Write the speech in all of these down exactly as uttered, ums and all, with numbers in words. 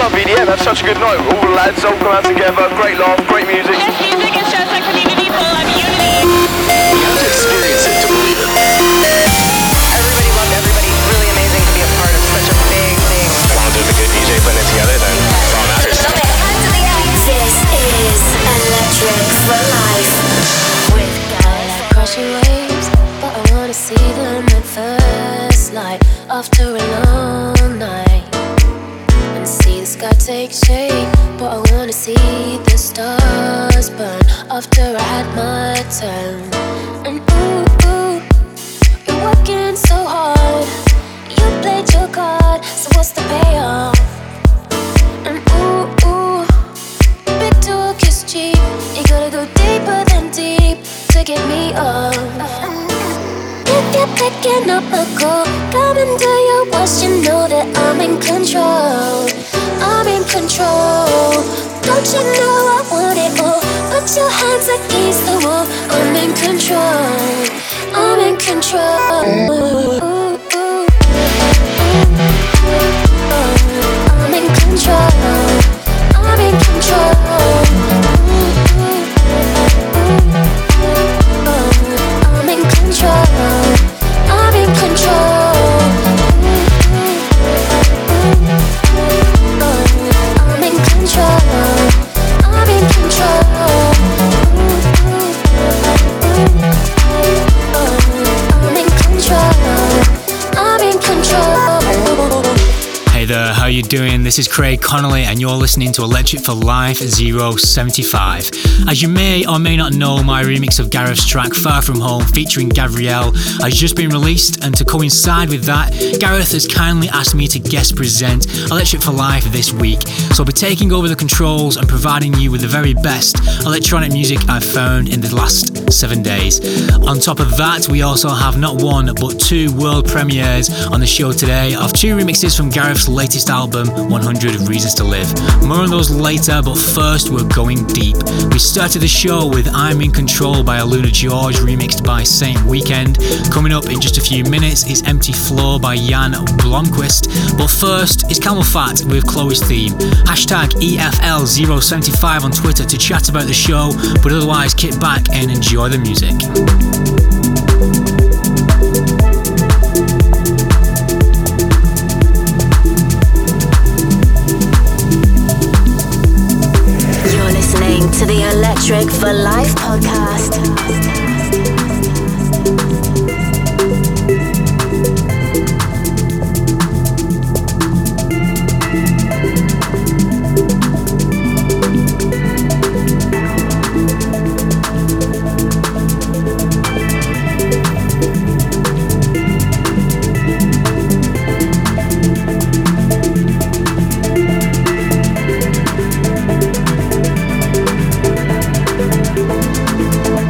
love E D M, have such a good night. All the lads all come out together, great laugh, great music. Yes, music and shows like community for love, unity. You have to experience it to believe it. Everybody loved everybody. It's really amazing to be a part of such a big thing. As long as there's a good D J putting it together, then it's all that matters. Okay, on to the end. This is Electric for Life. With guys crushing waves, but I want to see them at first light after a long night. See the sky take shape, but I wanna see the stars burn after I had my turn. And ooh, ooh, you're working so hard, you played your card, so what's the payoff? And ooh, ooh, big talk is cheap, you gotta go deeper than deep to get me off. If you're picking up a call, come and do your wash, you know that I'm in control. I'm in control. Don't you know I want it all? Put your hands against the wall. I'm in control. I'm in control. Ooh, ooh. I'm in control. I'm in control. I'm in control. I'm in control. How you doing? This is Craig Connolly and you're listening to Electric for Life zero seventy-five. As you may or may not know, my remix of Gareth's track Far From Home featuring Gabrielle has just been released, and to coincide with that, Gareth has kindly asked me to guest present Electric for Life this week. So I'll be taking over the controls and providing you with the very best electronic music I've found in the last seven days. On top of that, we also have not one but two world premieres on the show today of two remixes from Gareth's latest album, one hundred Reasons to Live. More on those later, but first we're going deep. We started the show with I'm in Control by Aluna George, remixed by Saint Weekend. Coming up in just a few minutes is Empty Floor by Jan Blomquist, but first is Camel Fat with Chloe's Theme. Hashtag E F L zero seventy-five on Twitter to chat about the show, but otherwise kick back and enjoy the music. To the Electric for Life podcast. We'll be right back.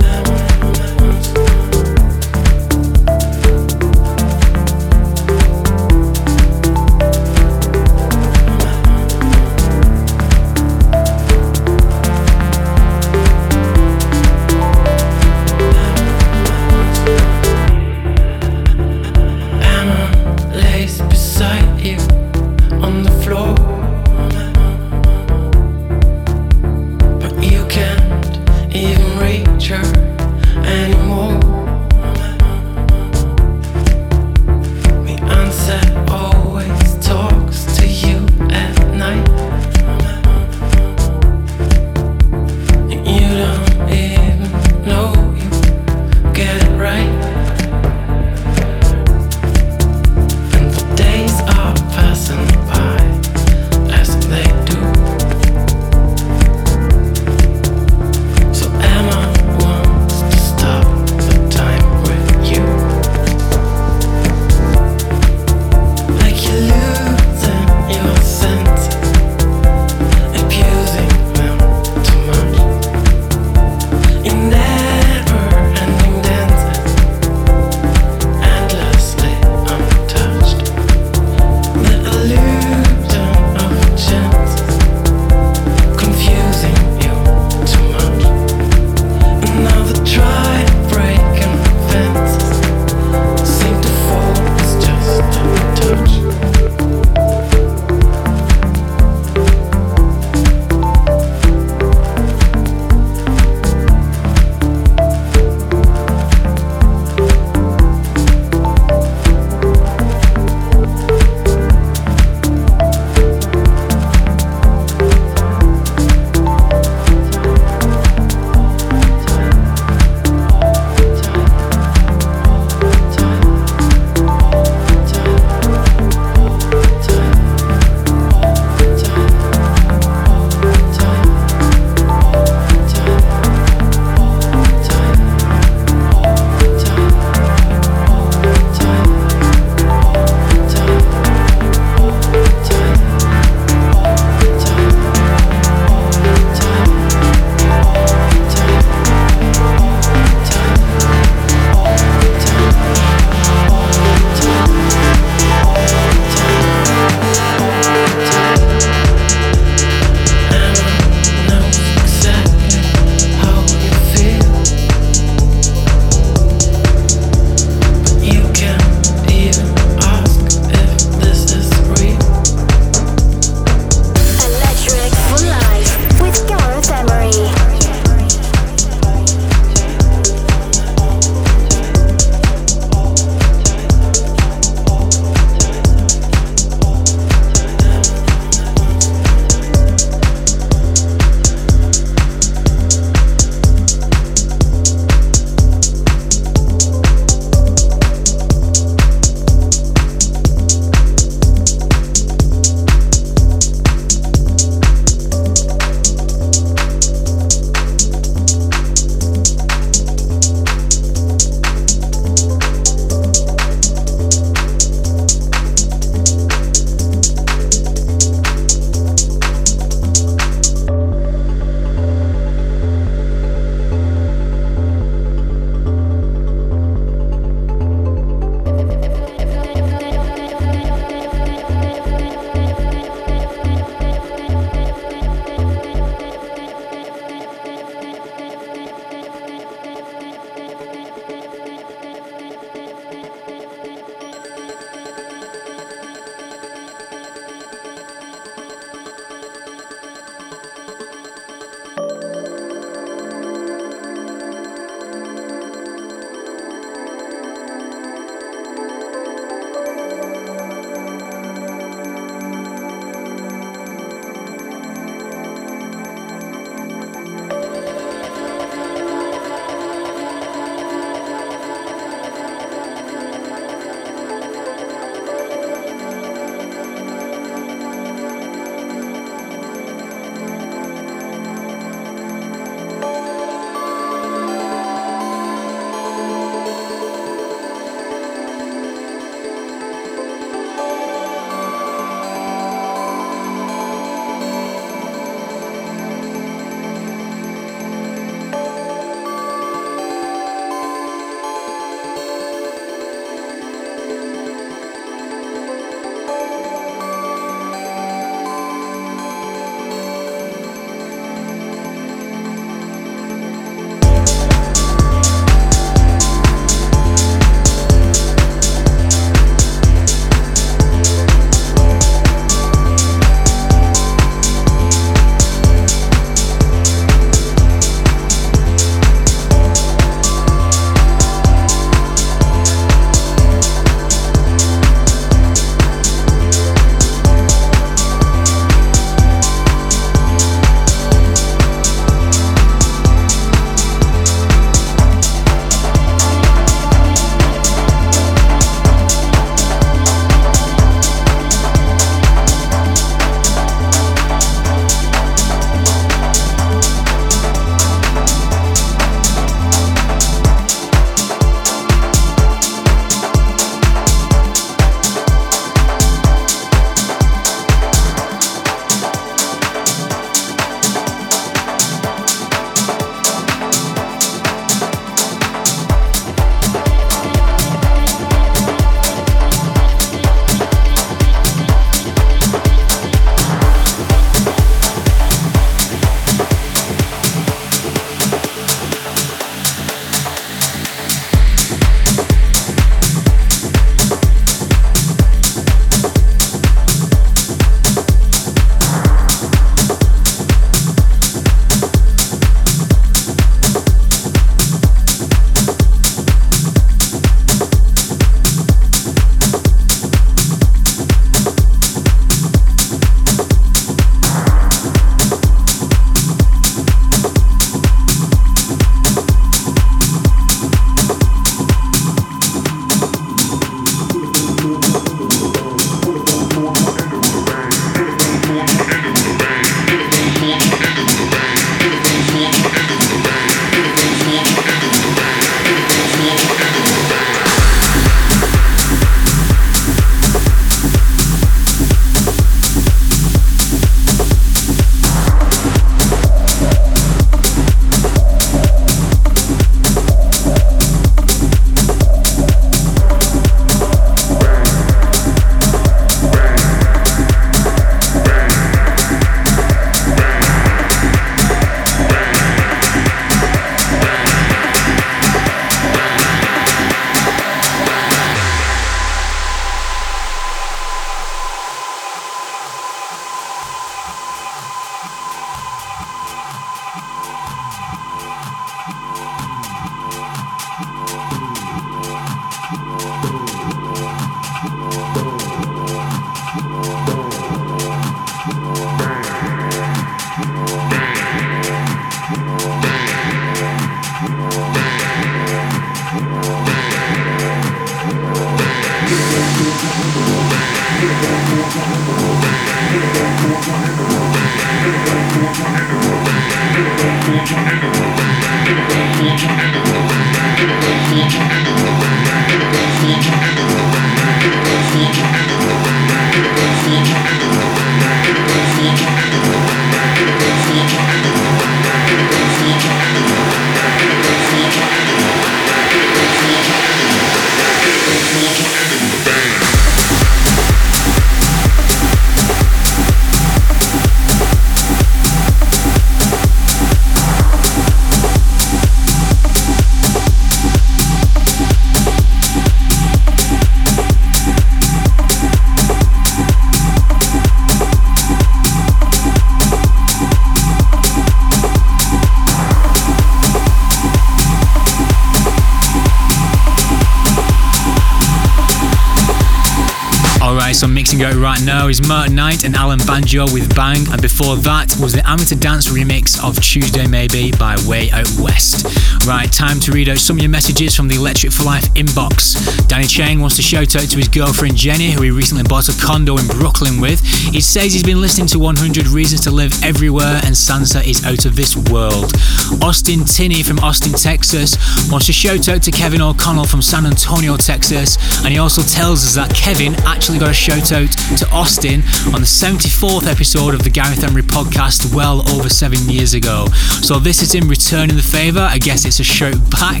Going right now is Martin Knight and Alan Banjo with Bang, and before that was the Amateur Dance remix of Tuesday Maybe by Way Out West. Right, time to read out some of your messages from the Electric for Life inbox. Danny Chang wants to shout out to his girlfriend Jenny, who he recently bought a condo in Brooklyn with. He says he's been listening to one hundred Reasons to Live everywhere and Sansa is out of this world. Austin Tinney from Austin, Texas wants to shout out to Kevin O'Connell from San Antonio, Texas, and he also tells us that Kevin actually got a shout out to Austin on the seventy-fourth episode of the Gareth Emery podcast well over seven years ago. So this is him returning the favour. I guess it's a shout back.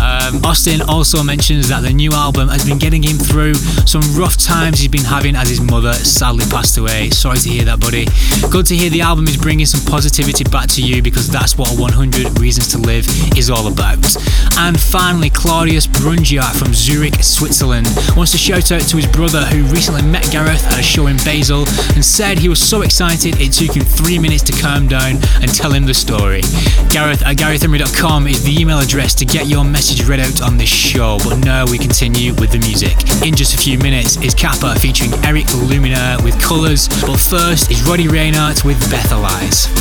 Um, Austin also mentions that the new album has been getting him through some rough times he's been having as his mother sadly passed away. Sorry to hear that, buddy. Good to hear the album is bringing some positivity back to you, because that's what one hundred Reasons to Live is all about. And finally, Claudius Brungia from Zurich, Switzerland wants to shout out to his brother who recently met Gareth at a show in Basel and said he was so excited it took him three minutes to calm down and tell him the story. Gareth at gareth emery dot com is the email address to get your message read out on this show, but now we continue with the music. In just a few minutes is Kappa featuring Eric Lumina with Colours, but first is Roddy Reinhardt with Bethel Eyes.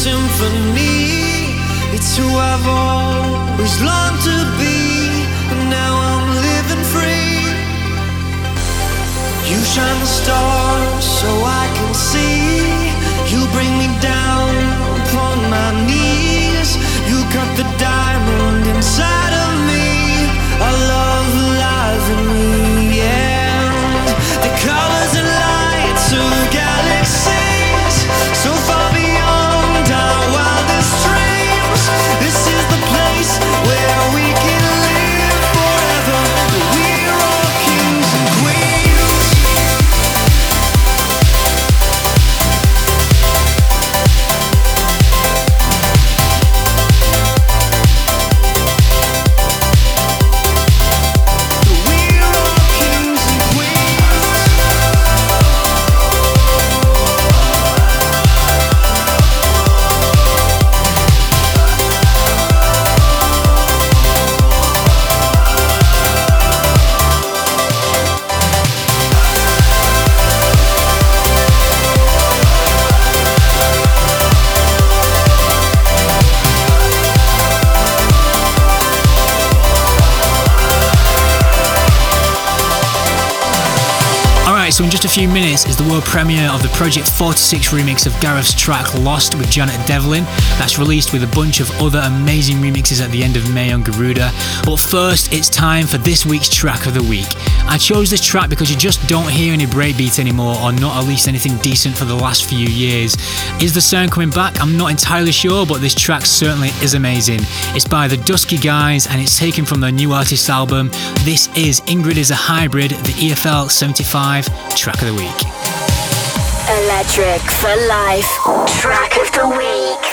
symphony. It's who I've always longed to be, and now I'm living free. You shine the stars so I can see. You bring me down upon my knees. You cut the diamond inside of me. I love the life in me, yeah. The colors and lights of galaxies, so far beyond our wildest dreams. This is the place where we can live forever. We're all kings and queens. So in just a few minutes is the world premiere of the Project forty-six remix of Gareth's track Lost with Janet Devlin. That's released with a bunch of other amazing remixes at the end of May on Garuda. But first, it's time for this week's track of the week. I chose this track because you just don't hear any breakbeats anymore, or not at least anything decent for the last few years. Is the sound coming back? I'm not entirely sure, but this track certainly is amazing. It's by the Dusky Guys and it's taken from their new artist album. This is Ingrid is a Hybrid, the E F L seventy-five track of the week. Electric for Life track of the week.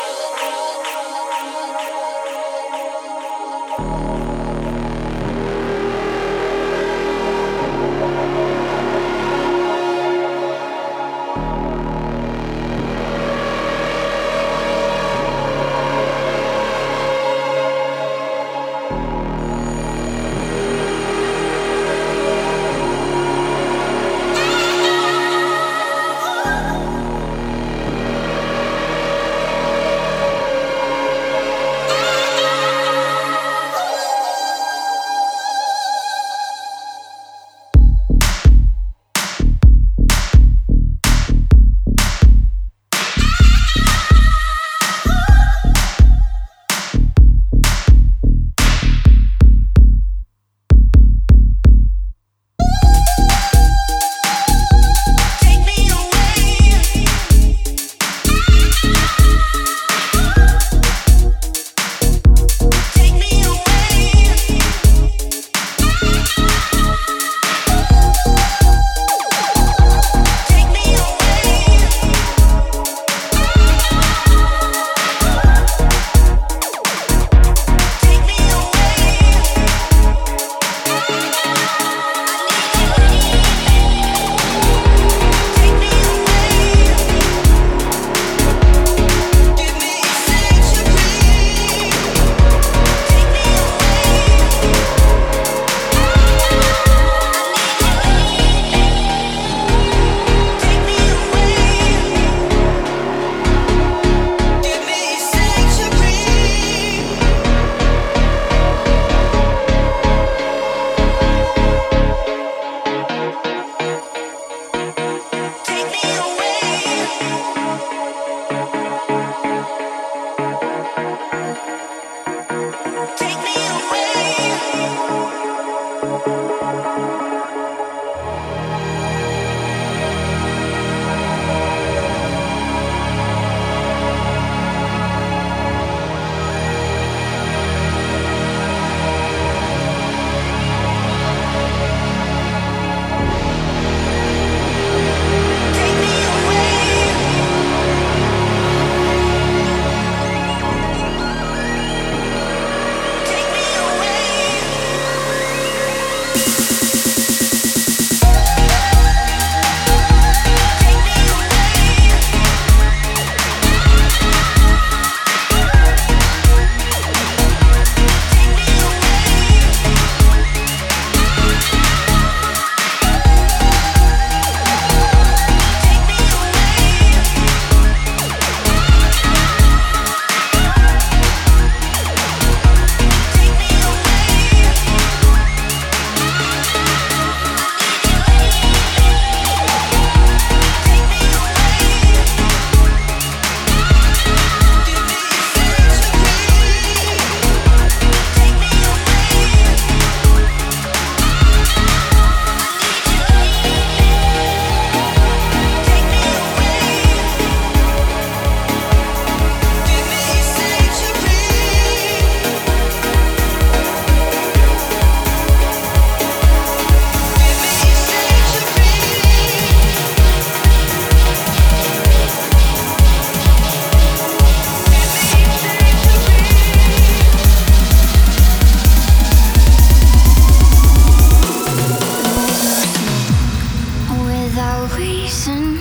listen,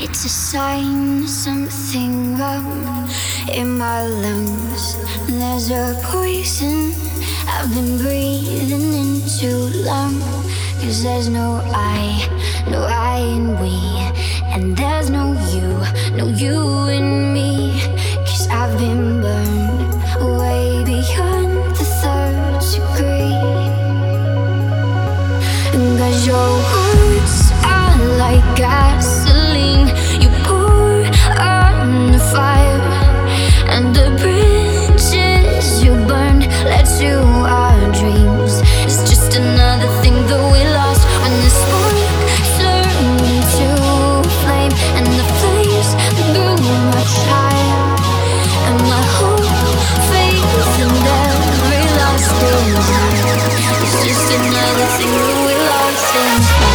it's a sign, something wrong in my lungs. There's a poison I've been breathing in too long. Cause there's no I, no I in we, and there's no you, no you in me. Cause I've been burned way beyond the third degree. And cause your words are like gasoline, you pour on the fire, and the bridges you burn led to our dreams. It's just another thing that we lost when the spark turned into flame, and the flames grew much higher, and my whole faith in every lost desire. It's just another thing that we lost in fire.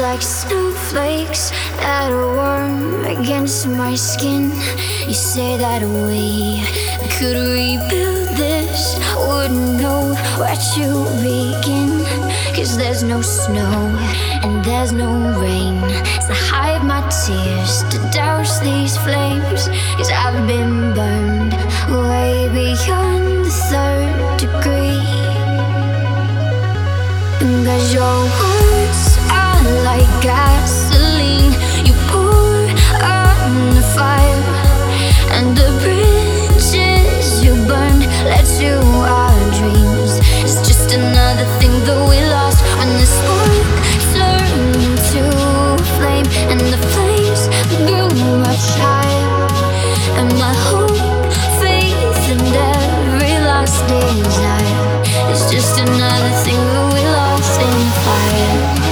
Like snowflakes that are warm against my skin. You say that we could rebuild this, wouldn't know where to begin. Cause there's no snow and there's no rain to hide my tears, to douse these flames. Cause I've been burned way beyond the third degree. And there's your words like gasoline, you pour on the fire, and the bridges you burned led to our dreams. It's just another thing that we lost when the spark turned into flame, and the flames grew much higher, and my hope, faith, and every lost desire. It's just another thing that we lost in fire.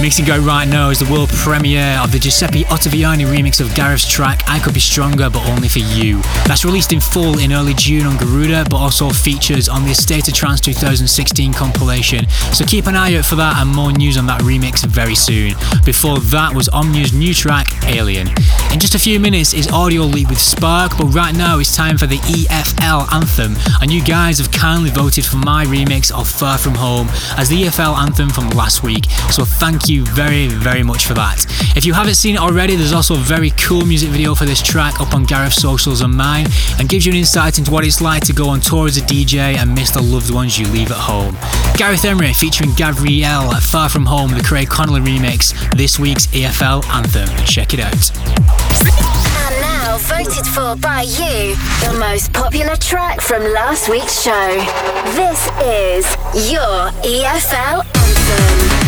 Mixing Go Right Now is the world premiere of the Giuseppe Ottaviani remix of Gareth's track I Could Be Stronger But Only For You. That's released in full in early June on Garuda, but also features on the Estate of Trance twenty sixteen compilation, so keep an eye out for that and more news on that remix very soon. Before that was Omni's new track Alien. In just a few minutes is Audio Leak with Spark, but right now it's time for the E F L anthem, and you guys have kindly voted for my remix of Far From Home as the E F L anthem from last week, so thank you you very very much for that. If you haven't seen it already, there's also a very cool music video for this track up on Gareth's socials and mine, and gives you an insight into what it's like to go on tour as a D J and miss the loved ones you leave at home. Gareth Emery featuring Gabrielle at Far From Home, the Craig Connolly remix, this week's E F L anthem. Check it out. And now, voted for by you, the most popular track from last week's show. This is your E F L anthem.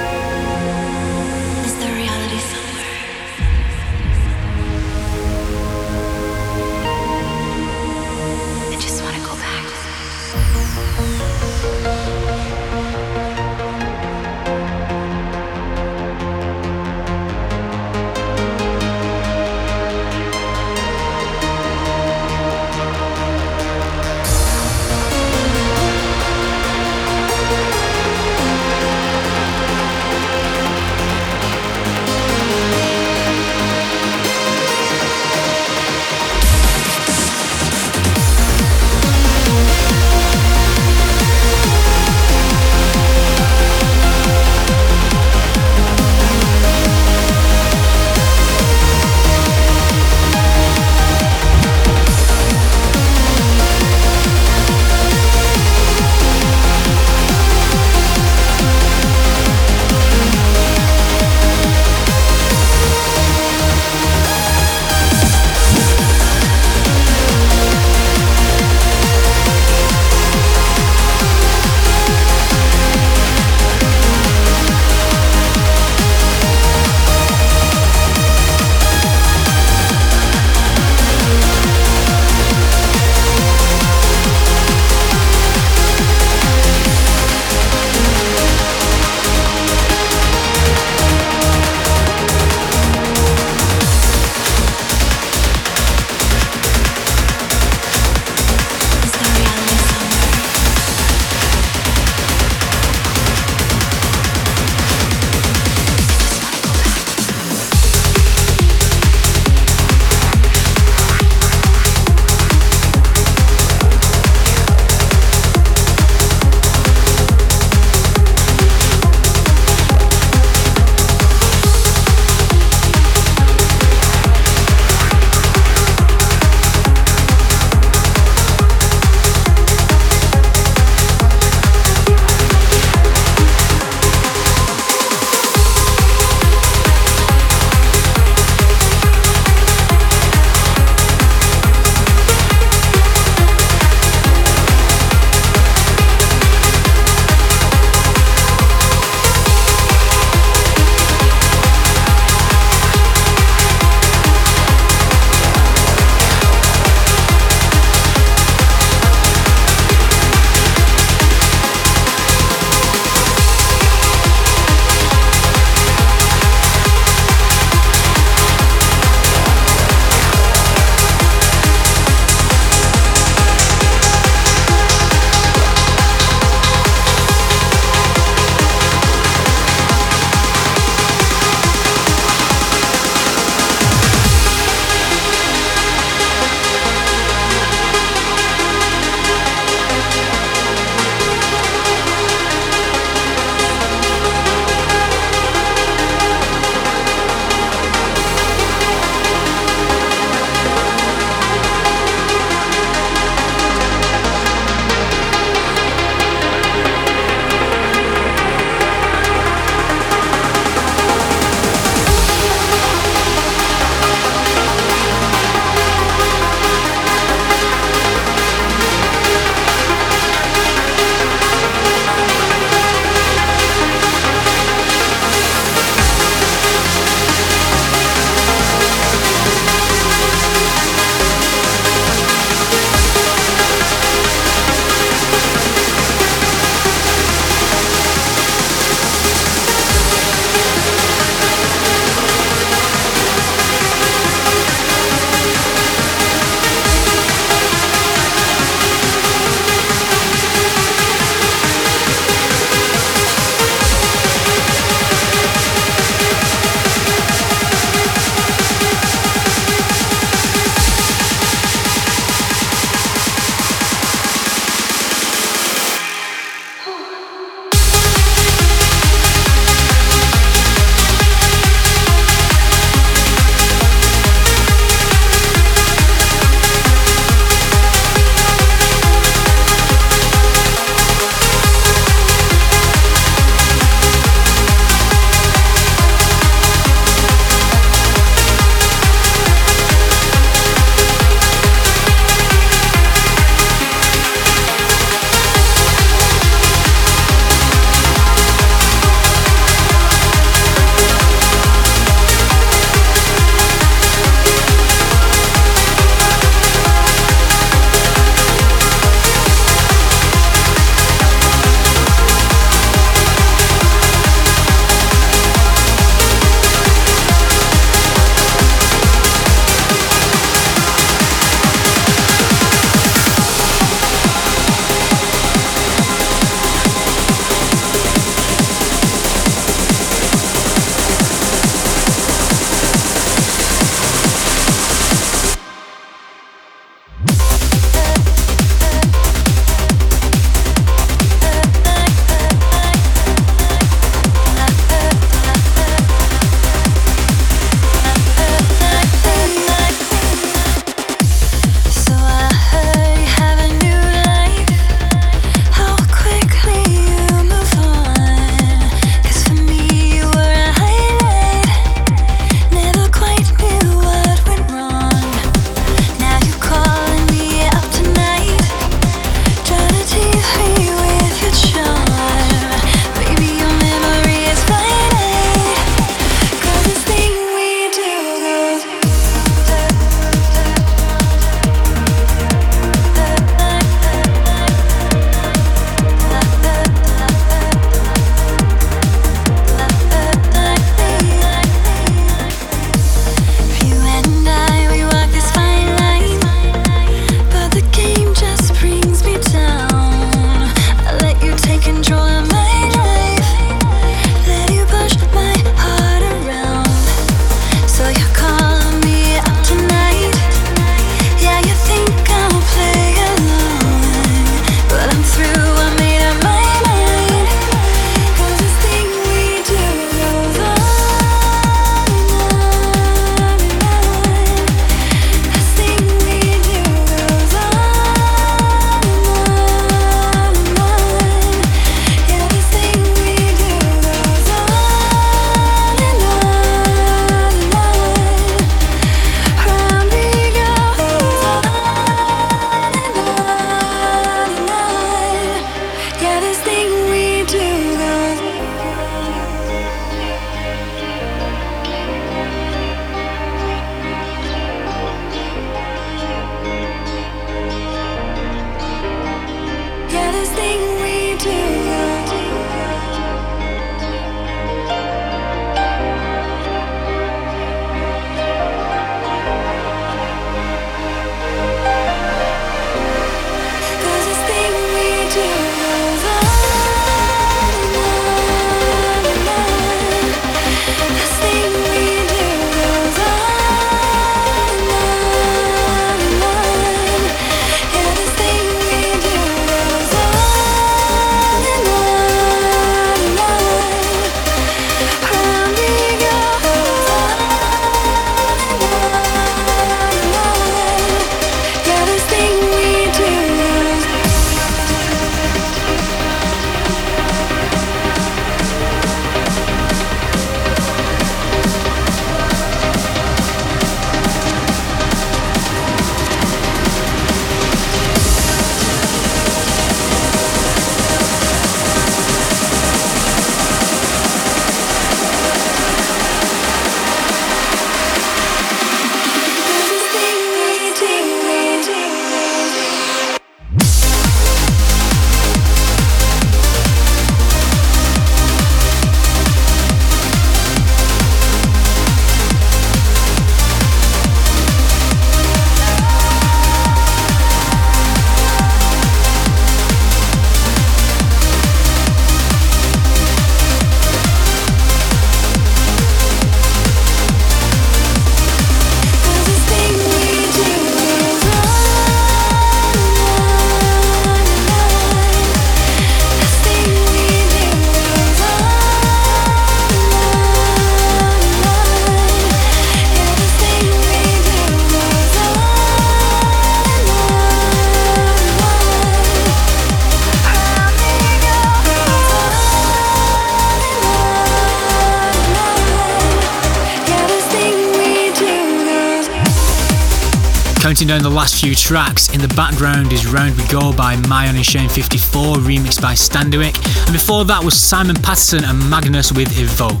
Down the last few tracks. In the background is Round We Go by Mayon and Shane fifty-four, remixed by Standwick, and before that was Simon Patterson and Magnus with Evoke.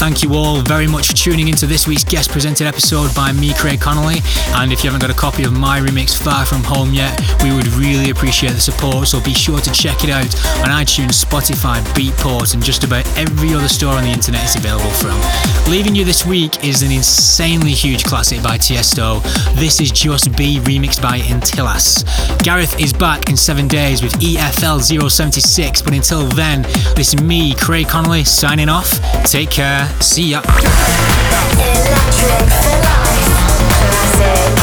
Thank you all very much for tuning into this week's guest presented episode by me, Craig Connolly, and if you haven't got a copy of my remix Far From Home yet, we would really appreciate the support, so be sure to check it out on iTunes, Spotify, Beatport, and just about every other store on the internet it's available from. Leaving you this week is an insanely huge classic by Tiesto. This is Just Be, remixed by Intilas. Gareth is back in seven days with E F L zero seventy-six, but until then, this is me, Craig Connolly, signing off. Take care. See ya. Electric for Life classic.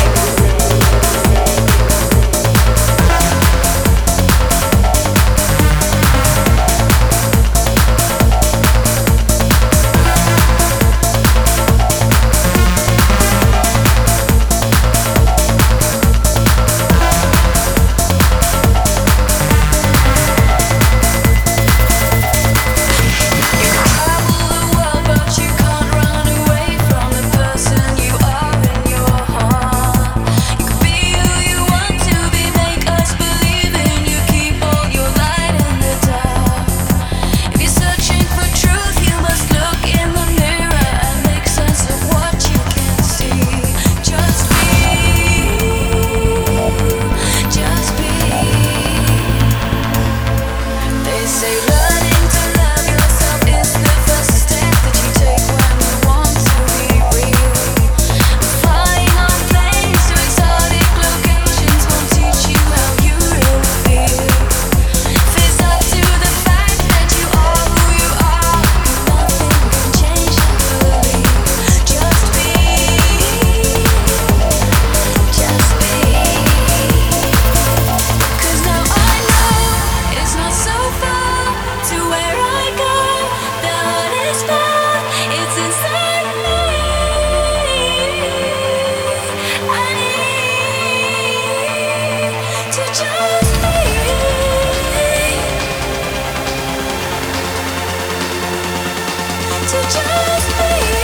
Just be.